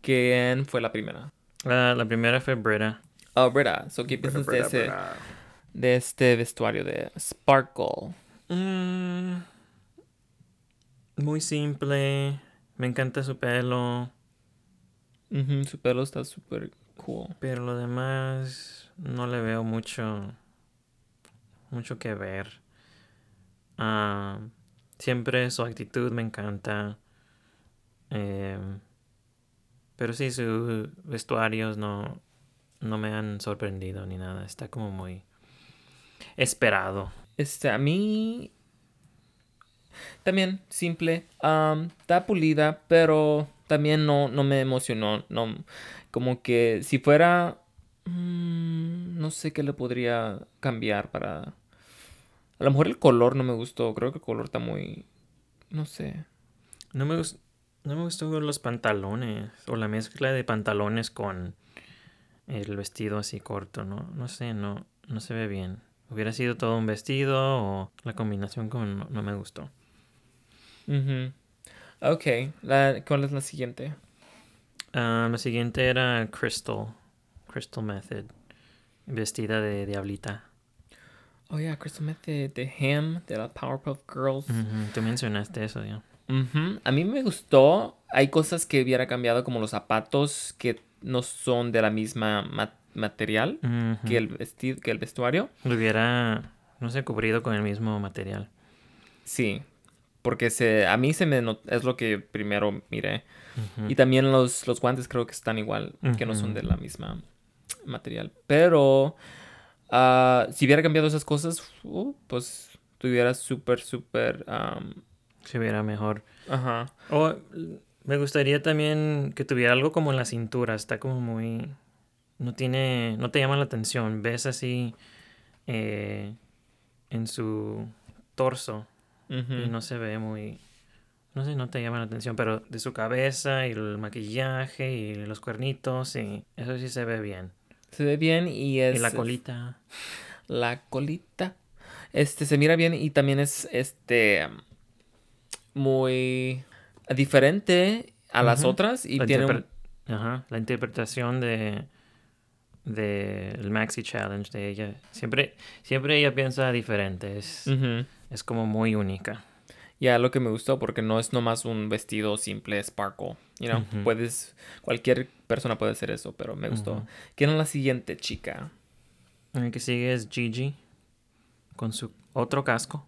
¿Quién fue la primera? Uh, la primera fue Brita. Oh, Brita. So, ¿qué piensas de ese, de este vestuario de Sparkle? Mm, muy simple. Me encanta su pelo. Uh-huh, su pelo está súper cool. Pero lo demás no le veo mucho... mucho que ver. Uh, siempre su actitud me encanta. Eh, pero sí, sus vestuarios no, no me han sorprendido ni nada. Está como muy esperado. Este, a mí... también simple. Um, está pulida, pero también no, no me emocionó. No, como que si fuera... Mm, no sé qué le podría cambiar para... A lo mejor el color no me gustó. Creo que el color está muy... No sé. No me, gust- no me gustó los pantalones. O la mezcla de pantalones con el vestido así corto, ¿no? No sé, no, no se ve bien. Hubiera sido todo un vestido o la combinación con... No, no me gustó. Uh-huh. Ok. La, ¿cuál es la siguiente? Uh, la siguiente era Crystal. Crystal Methyd. Vestida de diablita. Oh, yeah, Crystal Methyd, de Ham, de la Powerpuff Girls. Uh-huh. Tú mencionaste eso, ya. Uh-huh. A mí me gustó. Hay cosas que hubiera cambiado, como los zapatos que no son de la misma ma- material uh-huh. que, el vestido, que el vestuario. Lo hubiera, no sé, cubrido con el mismo material. Sí, porque se, a mí se me not- es lo que primero miré. Uh-huh. Y también los, los guantes creo que están igual, uh-huh. que no son de la misma material, pero uh, si hubiera cambiado esas cosas, uh, pues tuviera súper, súper um... se viera mejor. Ajá. O me gustaría también que tuviera algo como en la cintura. Está como muy, no tiene, no te llama la atención. Ves así eh, en su torso uh-huh. y no se ve muy, no sé, no te llama la atención, pero de su cabeza y el maquillaje y los cuernitos y eso sí se ve bien. Se ve bien y es... Y la colita. La colita. Este, se mira bien y también es, este, muy diferente a las uh-huh. otras. Y la tiene... Interpre- un... Ajá. La interpretación de, de el Maxi Challenge de ella. Siempre, siempre ella piensa diferente. Es, uh-huh. es como muy única. Ya, yeah, lo que me gustó porque no es nomás un vestido simple, sparkle. You know, uh-huh. puedes... Cualquier persona puede hacer eso, pero me gustó. Uh-huh. ¿Quién es la siguiente chica? El que sigue es Gigi. Con su otro casco.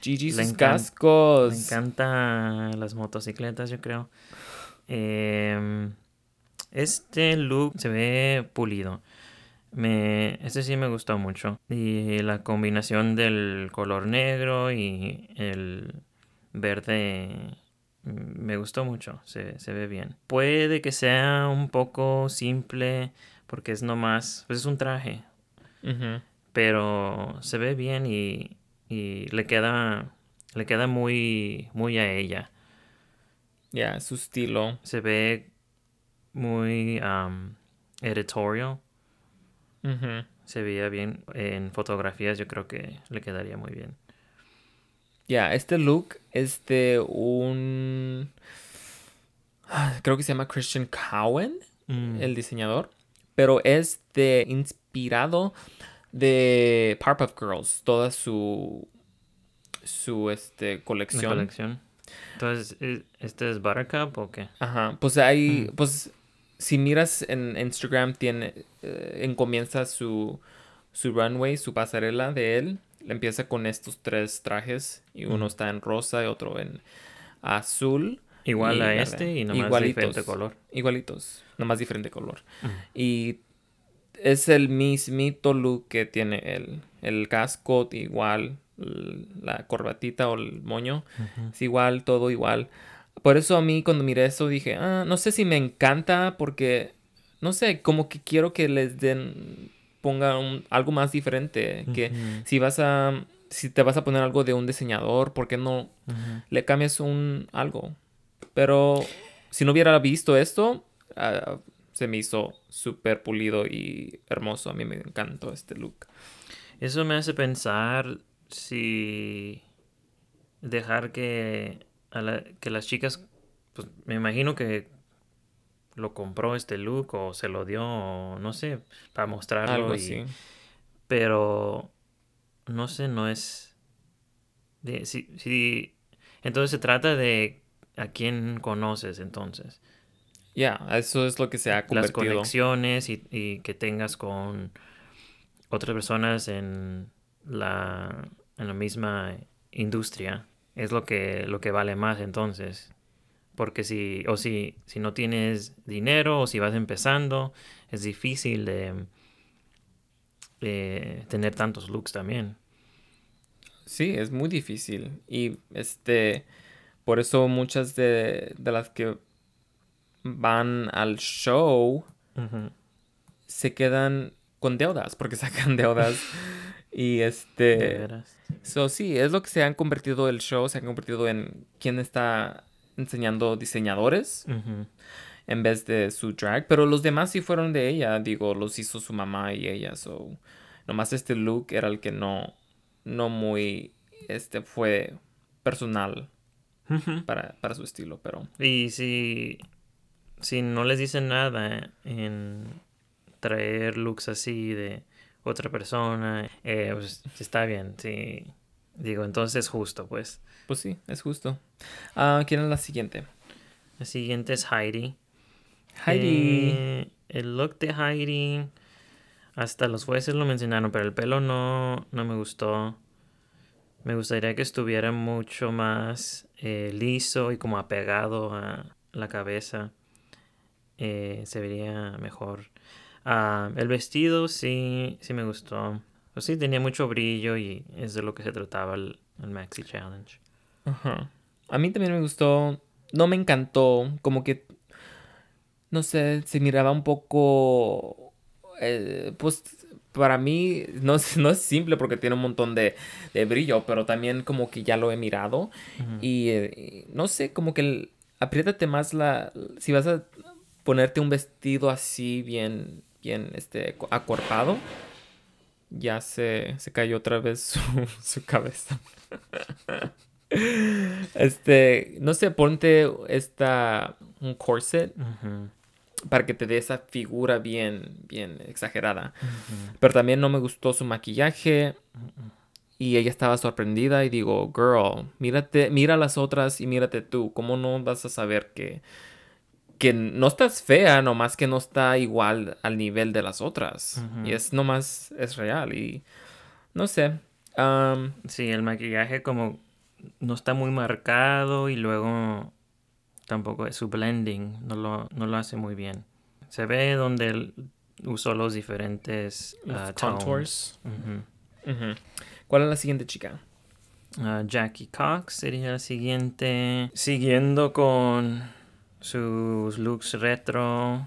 Gigi, sus encan- cascos. Le encantan las motocicletas, yo creo. Eh, este look se ve pulido. Me, este sí me gustó mucho. Y la combinación del color negro y el verde me gustó mucho. Se, se ve bien. Puede que sea un poco simple porque es nomás... Pues es un traje. Uh-huh. Pero se ve bien y, y le queda, le queda muy, muy a ella. Ya, yeah, su estilo. Se ve muy um, editorial. Uh-huh. Se veía bien en fotografías. Yo creo que le quedaría muy bien. Ya, yeah, este look es de un... Creo que se llama Christian Cowen, mm. el diseñador. Pero es de inspirado de Powerpuff Girls. Toda su... Su este, colección. colección. Entonces, ¿este es Buttercup o qué? Ajá. Pues hay... Mm. Pues si miras en Instagram, tiene, eh, comienza su, su runway, su pasarela de él. Empieza con estos tres trajes. Y uno mm. está en rosa y otro en azul. Igual y, a este y nomás igualitos, diferente color. Igualitos, nomás diferente color. Mm. Y es el mismito look que tiene él. El casco igual, la corbatita o el moño. Uh-huh. Es igual, todo igual. Por eso a mí cuando miré eso dije, ah, no sé si me encanta porque, no sé, como que quiero que les den, ponga un, algo más diferente. Uh-huh. Que si vas a, si te vas a poner algo de un diseñador, ¿por qué no uh-huh. le cambias un algo? Pero si no hubiera visto esto, uh, se me hizo súper pulido y hermoso. A mí me encantó este look. Eso me hace pensar si dejar que... A la, que las chicas, pues me imagino que lo compró este look o se lo dio, o no sé, para mostrarlo. Algo y, así. Pero, no sé, no es... De, si, si, entonces se trata de a quién conoces, entonces. Ya, yeah, eso es lo que se ha convertido. Las conexiones y, y que tengas con otras personas en la, en la misma industria. Es lo que, lo que vale más entonces. Porque si, o si, si no tienes dinero o si vas empezando, es difícil de, de tener tantos looks también. Sí, es muy difícil. Y este por eso muchas de, de las que van al show uh-huh. se quedan con deudas, porque sacan deudas. Y este... So, sí, es lo que se han convertido el show. Se han convertido en quién está enseñando diseñadores uh-huh. en vez de su drag. Pero los demás sí fueron de ella. Digo, los hizo su mamá y ella. So, nomás este look era el que no... No muy... Este fue personal uh-huh. para, para su estilo, pero... Y si... Si no les dicen nada en traer looks así de... otra persona, eh, pues está bien, sí. Digo, entonces es justo, pues. Pues sí, es justo. Uh, ¿Quién es la siguiente? La siguiente es Heidi. Heidi. Eh, el look de Heidi, hasta los jueces lo mencionaron, pero el pelo no, no me gustó. Me gustaría que estuviera mucho más eh, liso y como apegado a la cabeza. Eh, se vería mejor. Uh, el vestido sí, sí me gustó. Pues sí, tenía mucho brillo y es de lo que se trataba el, el Maxi Challenge. Ajá. A mí también me gustó. No me encantó. Como que, no sé, se miraba un poco... Eh, pues para mí no, no es simple porque tiene un montón de, de brillo, pero también como que ya lo he mirado. Uh-huh. Y eh, no sé, como que el, apriétate más la... Si vas a ponerte un vestido así bien... Bien, este, acuerpado. Ya se, se cayó otra vez su, su cabeza. Este, no sé, ponte esta, un corset uh-huh. para que te dé esa figura bien, bien exagerada. Uh-huh. Pero también no me gustó su maquillaje. Uh-uh. Y ella estaba sorprendida y digo, girl, mírate, mira a las otras y mírate tú. ¿Cómo no vas a saber que... que no estás fea, nomás que no está igual al nivel de las otras. Uh-huh. Y es nomás, es real. Y no sé. Um, sí, el maquillaje como no está muy marcado y luego tampoco es su blending. No lo, no lo hace muy bien. Se ve donde él usó los diferentes uh, contours. Uh-huh. Uh-huh. ¿Cuál es la siguiente chica? Uh, Jackie Cox sería la siguiente. Siguiendo con... sus looks retro.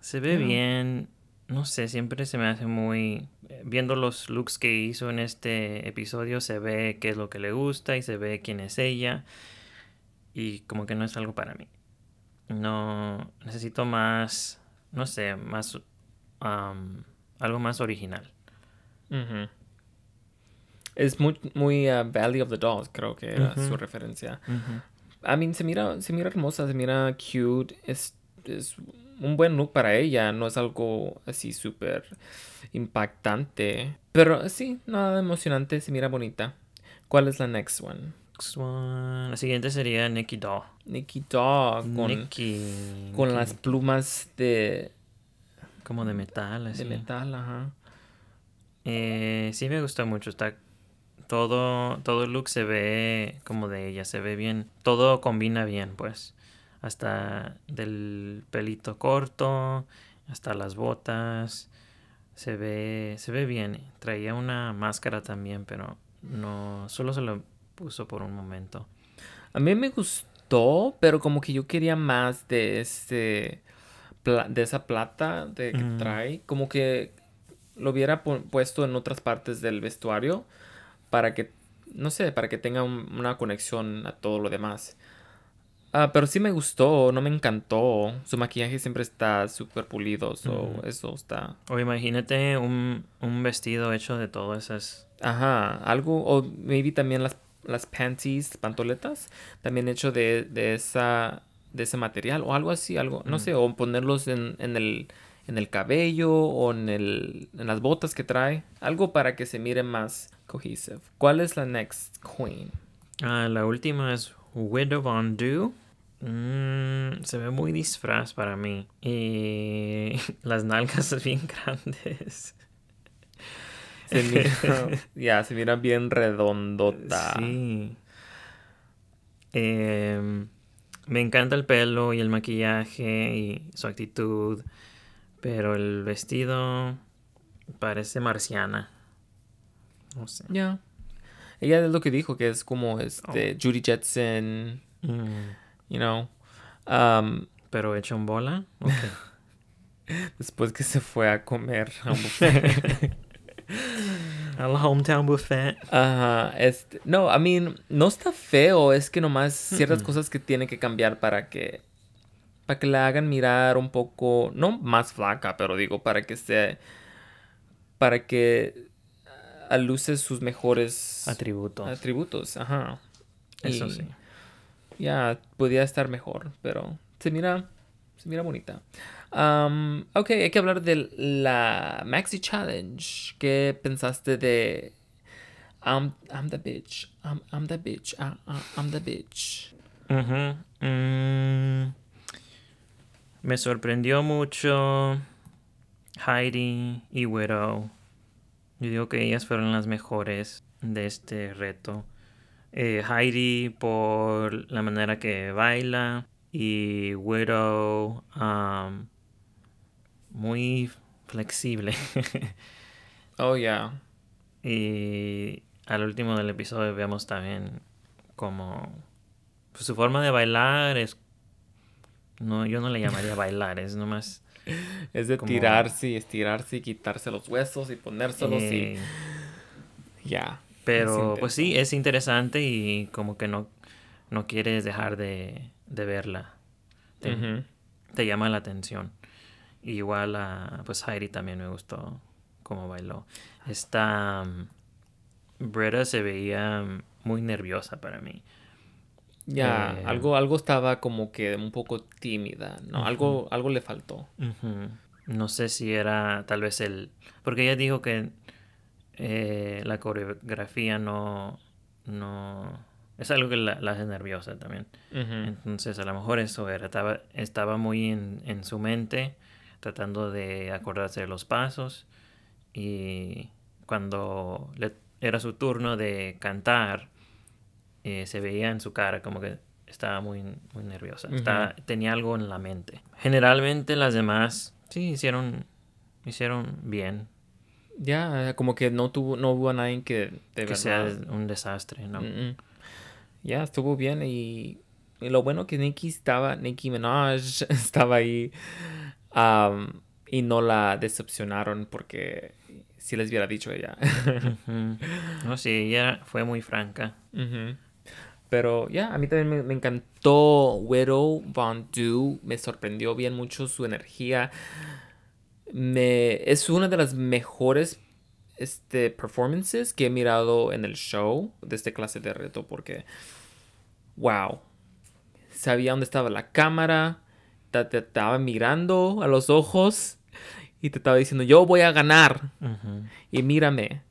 Se ve yeah. bien. No sé, siempre se me hace muy... Viendo los looks que hizo en este episodio, se ve qué es lo que le gusta y se ve quién es ella. Y como que no es algo para mí. No... Necesito más... No sé, más... Um, algo más original. Uh-huh. Es muy, muy uh, Valley of the Dolls, creo que era uh-huh. su referencia. Uh-huh. I mean, se mira, se mira hermosa, se mira cute. Es, es un buen look para ella. No es algo así súper impactante. Pero sí, nada emocionante. Se mira bonita. ¿Cuál es la next one? next one. La siguiente sería Nicky Doll. Nicky Doll. Con, Nicky. Con Nicky. Las plumas de... Como de metal, así. De metal, ajá. Eh, sí me gustó mucho. Está... Todo, todo el look se ve como de ella. Se ve bien. Todo combina bien, pues. Hasta del pelito corto, hasta las botas. Se ve, se ve bien. Traía una máscara también, pero no... Solo se lo puso por un momento. A mí me gustó, pero como que yo quería más de este... De esa plata de que mm. trae. Como que lo hubiera pu- puesto en otras partes del vestuario. Para que, no sé, para que tenga un, una conexión a todo lo demás. Uh, pero sí me gustó, no me encantó. Su maquillaje siempre está súper pulido, so mm. eso está... O imagínate un, un vestido hecho de todas esas... Ajá, algo, o maybe también las, las panties, pantoletas, también hecho de, de, esa, de ese material, o algo así, algo, mm. no sé, o ponerlos en, en el... En el cabello o en, el, en las botas que trae. Algo para que se mire más cohesive. ¿Cuál es la next queen? Ah, la última es Widow Von'Du. Mm, se ve muy disfraz para mí. Y las nalgas son bien grandes. Se mira, ya, yeah, se mira bien redondota. Sí. Eh, me encanta el pelo y el maquillaje y su actitud. Pero el vestido parece marciana. No sé. Ya. Yeah. Ella es lo que dijo, que es como este oh. Judy Jetson. Mm. You know. Um, Pero hecha en bola. Okay. Después que se fue a comer a un buffet. Al hometown buffet. Ajá. Uh, este, no, I mean, no está feo. Es que nomás ciertas Mm-mm. cosas que tiene que cambiar para que... Para que la hagan mirar un poco... No más flaca, pero digo, para que se... Para que... Aluce sus mejores... Atributos. Atributos, ajá. Eso y, sí. Ya, yeah, podía estar mejor, pero... Se mira... Se mira bonita. Um, ok, hay que hablar de la Maxi Challenge. ¿Qué pensaste de... I'm, I'm the bitch. I'm, I'm the bitch. I'm, I'm the bitch. Ajá. Uh-huh. Mm. Me sorprendió mucho Heidi y Widow. Yo digo que ellas fueron las mejores de este reto. Eh, Heidi por la manera que baila. Y Widow um, muy flexible. Oh, yeah. Y al último del episodio vemos también como... Pues, su forma de bailar es... No, yo no le llamaría bailar, es nomás... Es de como... tirarse y estirarse y quitarse los huesos y ponérselos eh... y... Ya. Yeah, pero, pues sí, es interesante y como que no, no quieres dejar de, de verla. Te, uh-huh. te llama la atención. Y igual, a, pues, Heidi también me gustó cómo bailó. Esta... Um, Brita se veía muy nerviosa para mí. Ya, yeah, eh, algo, algo estaba como que un poco tímida, ¿no? Uh-huh. Algo, algo le faltó. Uh-huh. No sé si era tal vez el... Porque ella dijo que eh, la coreografía no... no es algo que la, la hace nerviosa también. Uh-huh. Entonces, a lo mejor eso era. Estaba, estaba muy en, en su mente, tratando de acordarse de los pasos. Y cuando le, era su turno de cantar... Eh, se veía en su cara como que estaba muy, muy nerviosa. Uh-huh. Estaba, tenía algo en la mente. Generalmente las demás sí hicieron, hicieron bien. Ya, yeah, como que no tuvo, no hubo a nadie que... De que verdad, sea un desastre, ¿no? Ya, yeah, estuvo bien y, y lo bueno que Nicky estaba, Nicky Minaj estaba ahí um, y no la decepcionaron porque... Si les hubiera dicho ella. Uh-huh. No, sí, ella fue muy franca. Uh-huh. Pero, ya, yeah, a mí también me, me encantó Widow Von'Du. Me sorprendió bien mucho su energía. Me, es una de las mejores este, performances que he mirado en el show de esta clase de reto. Porque, wow. Sabía dónde estaba la cámara. Te, te estaba mirando a los ojos. Y te estaba diciendo, yo voy a ganar. Uh-huh. Y mírame.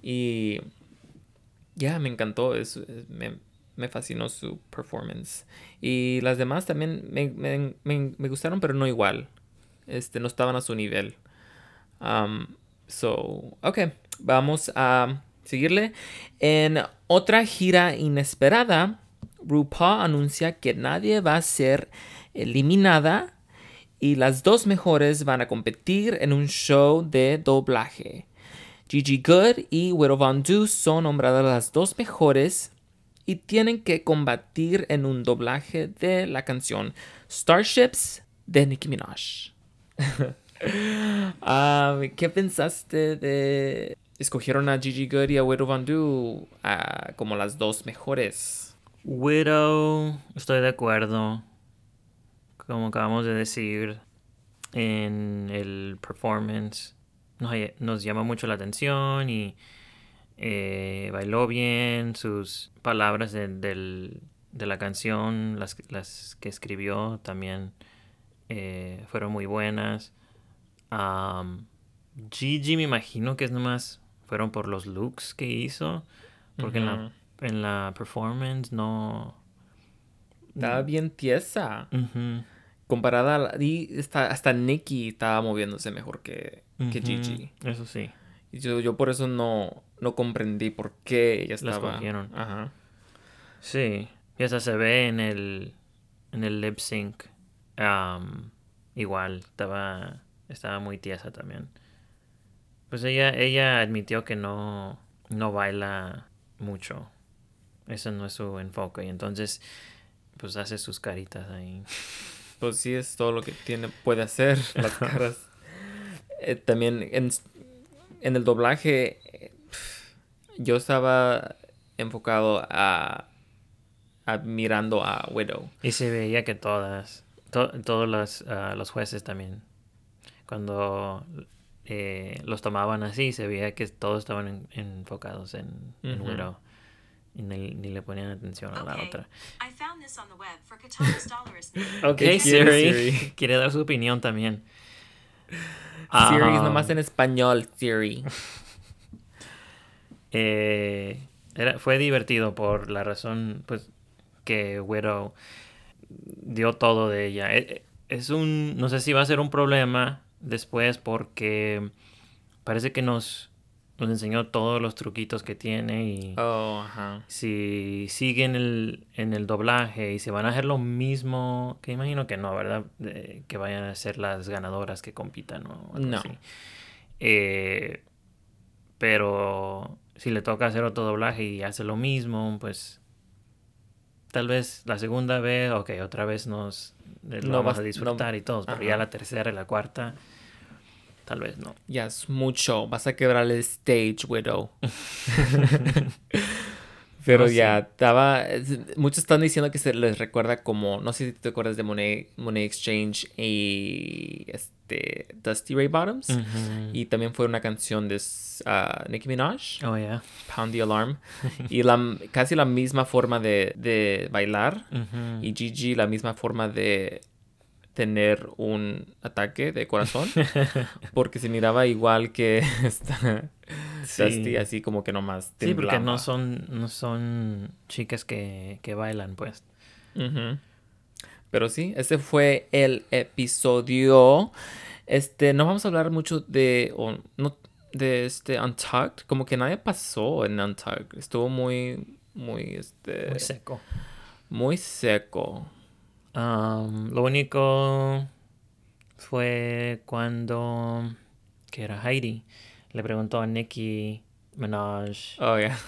Y... Ya, yeah, me encantó. Es, es, me, me fascinó su performance. Y las demás también me, me, me, me gustaron, pero no igual. Este, no estaban a su nivel. Um, so, ok. Vamos a seguirle. En otra gira inesperada, RuPaul anuncia que nadie va a ser eliminada y las dos mejores van a competir en un show de doblaje. Gigi Goode y Widow Von'Du son nombradas las dos mejores y tienen que combatir en un doblaje de la canción Starships de Nicky Minaj. um, ¿Qué pensaste de...? Escogieron a Gigi Goode y a Widow Von'Du uh, como las dos mejores. Widow, estoy de acuerdo. Como acabamos de decir en el performance, nos, nos llama mucho la atención y eh, bailó bien. Sus palabras de, del, de la canción, las, las que escribió también eh, fueron muy buenas. Um, Gigi, me imagino que es nomás fueron por los looks que hizo, porque uh-huh. en la en la performance no estaba bien tiesa. Uh-huh. Comparada a la, y está, hasta Nicky estaba moviéndose mejor que, uh-huh. que Gigi. Eso sí. Y yo, yo por eso no, no comprendí por qué ella estaba. Las cogieron. Ajá. Sí. Y esa se ve en el en el lip sync. Um, igual estaba estaba muy tiesa también. Pues ella ella admitió que no no baila mucho. Ese no es su enfoque. Y entonces, pues hace sus caritas ahí. Pues sí, es todo lo que tiene puede hacer, las caras. eh, también en, en el doblaje, eh, yo estaba enfocado a, a mirando a Widow. Y se veía que todas, to, todos los, uh, los jueces también, cuando eh, los tomaban así, se veía que todos estaban en, enfocados en, uh-huh. en Widow. Y ni, ni le ponían atención a la okay. otra. I found this on the web for Katana's dollars. Okay, Siri. Siri. Quiere dar su opinión también. Siri um, es nomás en español, Siri. Eh, era, fue divertido por la razón pues que Widow dio todo de ella. Es, es un... No sé si va a ser un problema después porque parece que nos... Nos enseñó todos los truquitos que tiene y oh, ajá. si siguen el, en el doblaje y se van a hacer lo mismo, que imagino que no, ¿verdad? Eh, que vayan a ser las ganadoras que compitan o algo no. así. Eh, pero si le toca hacer otro doblaje y hace lo mismo, pues tal vez la segunda vez, ok, otra vez nos lo no vamos vas, a disfrutar no, y todo, pero ya la tercera y la cuarta... Tal vez no. Ya es mucho. Vas a quebrar el stage, Widow. Pero no, ya, sí. estaba... Muchos están diciendo que se les recuerda como... No sé si te acuerdas de Money Money Exchange y... Este... Dusty Ray Bottoms. Uh-huh. Y también fue una canción de uh, Nicki Minaj. Oh, yeah. Pound the Alarm. Y la, casi la misma forma de, de bailar. Uh-huh. Y Gigi la misma forma de... tener un ataque de corazón porque se miraba igual que esta sí. Dusty, así como que nomás temblaba. Sí, porque no son no son chicas que, que bailan pues. Uh-huh. Pero sí, ese fue el episodio. Este, no vamos a hablar mucho de oh, no, de este Untucked, como que nadie pasó en Untucked. Estuvo muy muy este muy seco. Muy seco. Um, lo único fue cuando que era Heidi le preguntó a Nicky Minaj oh, yeah.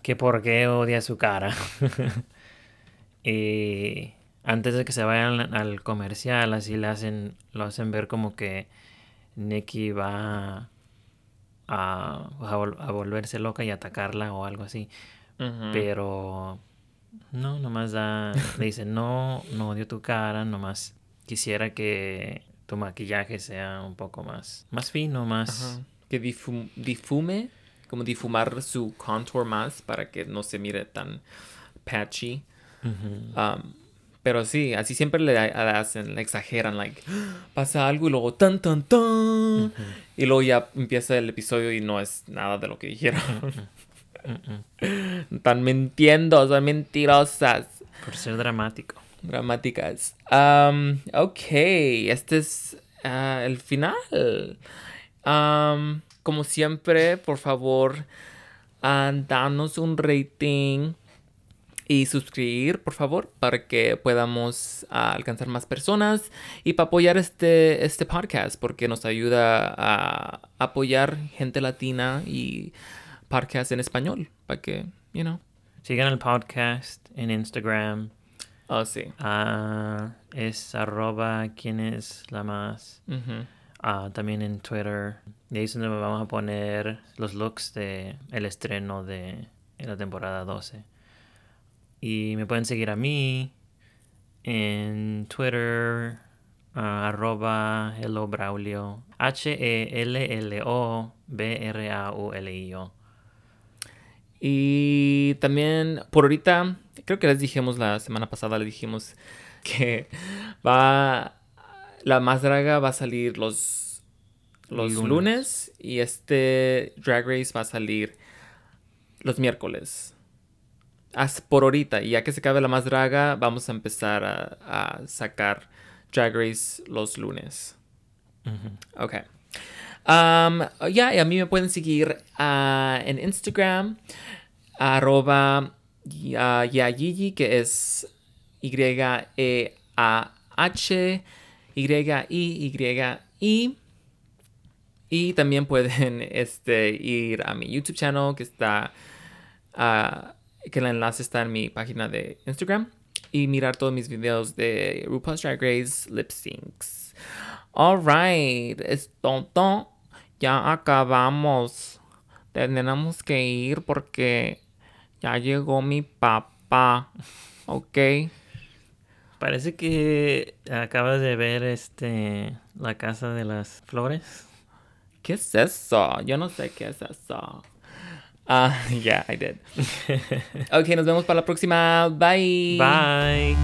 que por qué odia su cara. Y antes de que se vayan al comercial así le hacen, lo hacen ver como que Nicky va a, a, a volverse loca y atacarla o algo así. Uh-huh. Pero no, nomás da, le dice, no, no odio tu cara, nomás quisiera que tu maquillaje sea un poco más, más fino, más... Ajá. Que difu- difume, como difumar su contour más para que no se mire tan patchy. Uh-huh. Um, pero sí, así siempre le, le hacen, le exageran, like, pasa algo y luego tan, tan, tan. Uh-huh. Y luego ya empieza el episodio y no es nada de lo que dijeron. Uh-huh. Están mintiendo, son mentirosas. Por ser dramático. Dramáticas. Um, ok, este es uh, el final. Um, como siempre, por favor, uh, danos un rating y suscribir, por favor, para que podamos uh, alcanzar más personas y para apoyar este, este podcast, porque nos ayuda a apoyar gente latina y podcast en español, para que, you know. Sigan el podcast en Instagram. Oh, sí. Uh, es arroba quién es la más. Uh-huh. Uh, también en Twitter. Y ahí es donde vamos a poner los looks de el estreno de la temporada doce. Y me pueden seguir a mí en Twitter, uh, arroba Hello Braulio, H E L L O B R A U L I O. Y también, por ahorita, creo que les dijimos la semana pasada, les dijimos que va la más draga va a salir los, los lunes. lunes y este Drag Race va a salir los miércoles. As por ahorita, y ya que se acabe la más draga, vamos a empezar a, a sacar Drag Race los lunes. Mm-hmm. Ok. Um, ya, yeah, y a mí me pueden seguir uh, en Instagram, arroba uh, Yayigi, que es Y E A H Y I Y I. Y también pueden este, ir a mi YouTube channel, que está... Uh, que el enlace está en mi página de Instagram, y mirar todos mis videos de RuPaul's Drag Race Lip Syncs. Alright, es tonto. Ya acabamos. Tenemos que ir porque ya llegó mi papá. Ok. Parece que acabas de ver este la casa de las flores. ¿Qué es eso? Yo no sé qué es eso. Uh, yeah, I did. Okay, nos vemos para la próxima. Bye. Bye.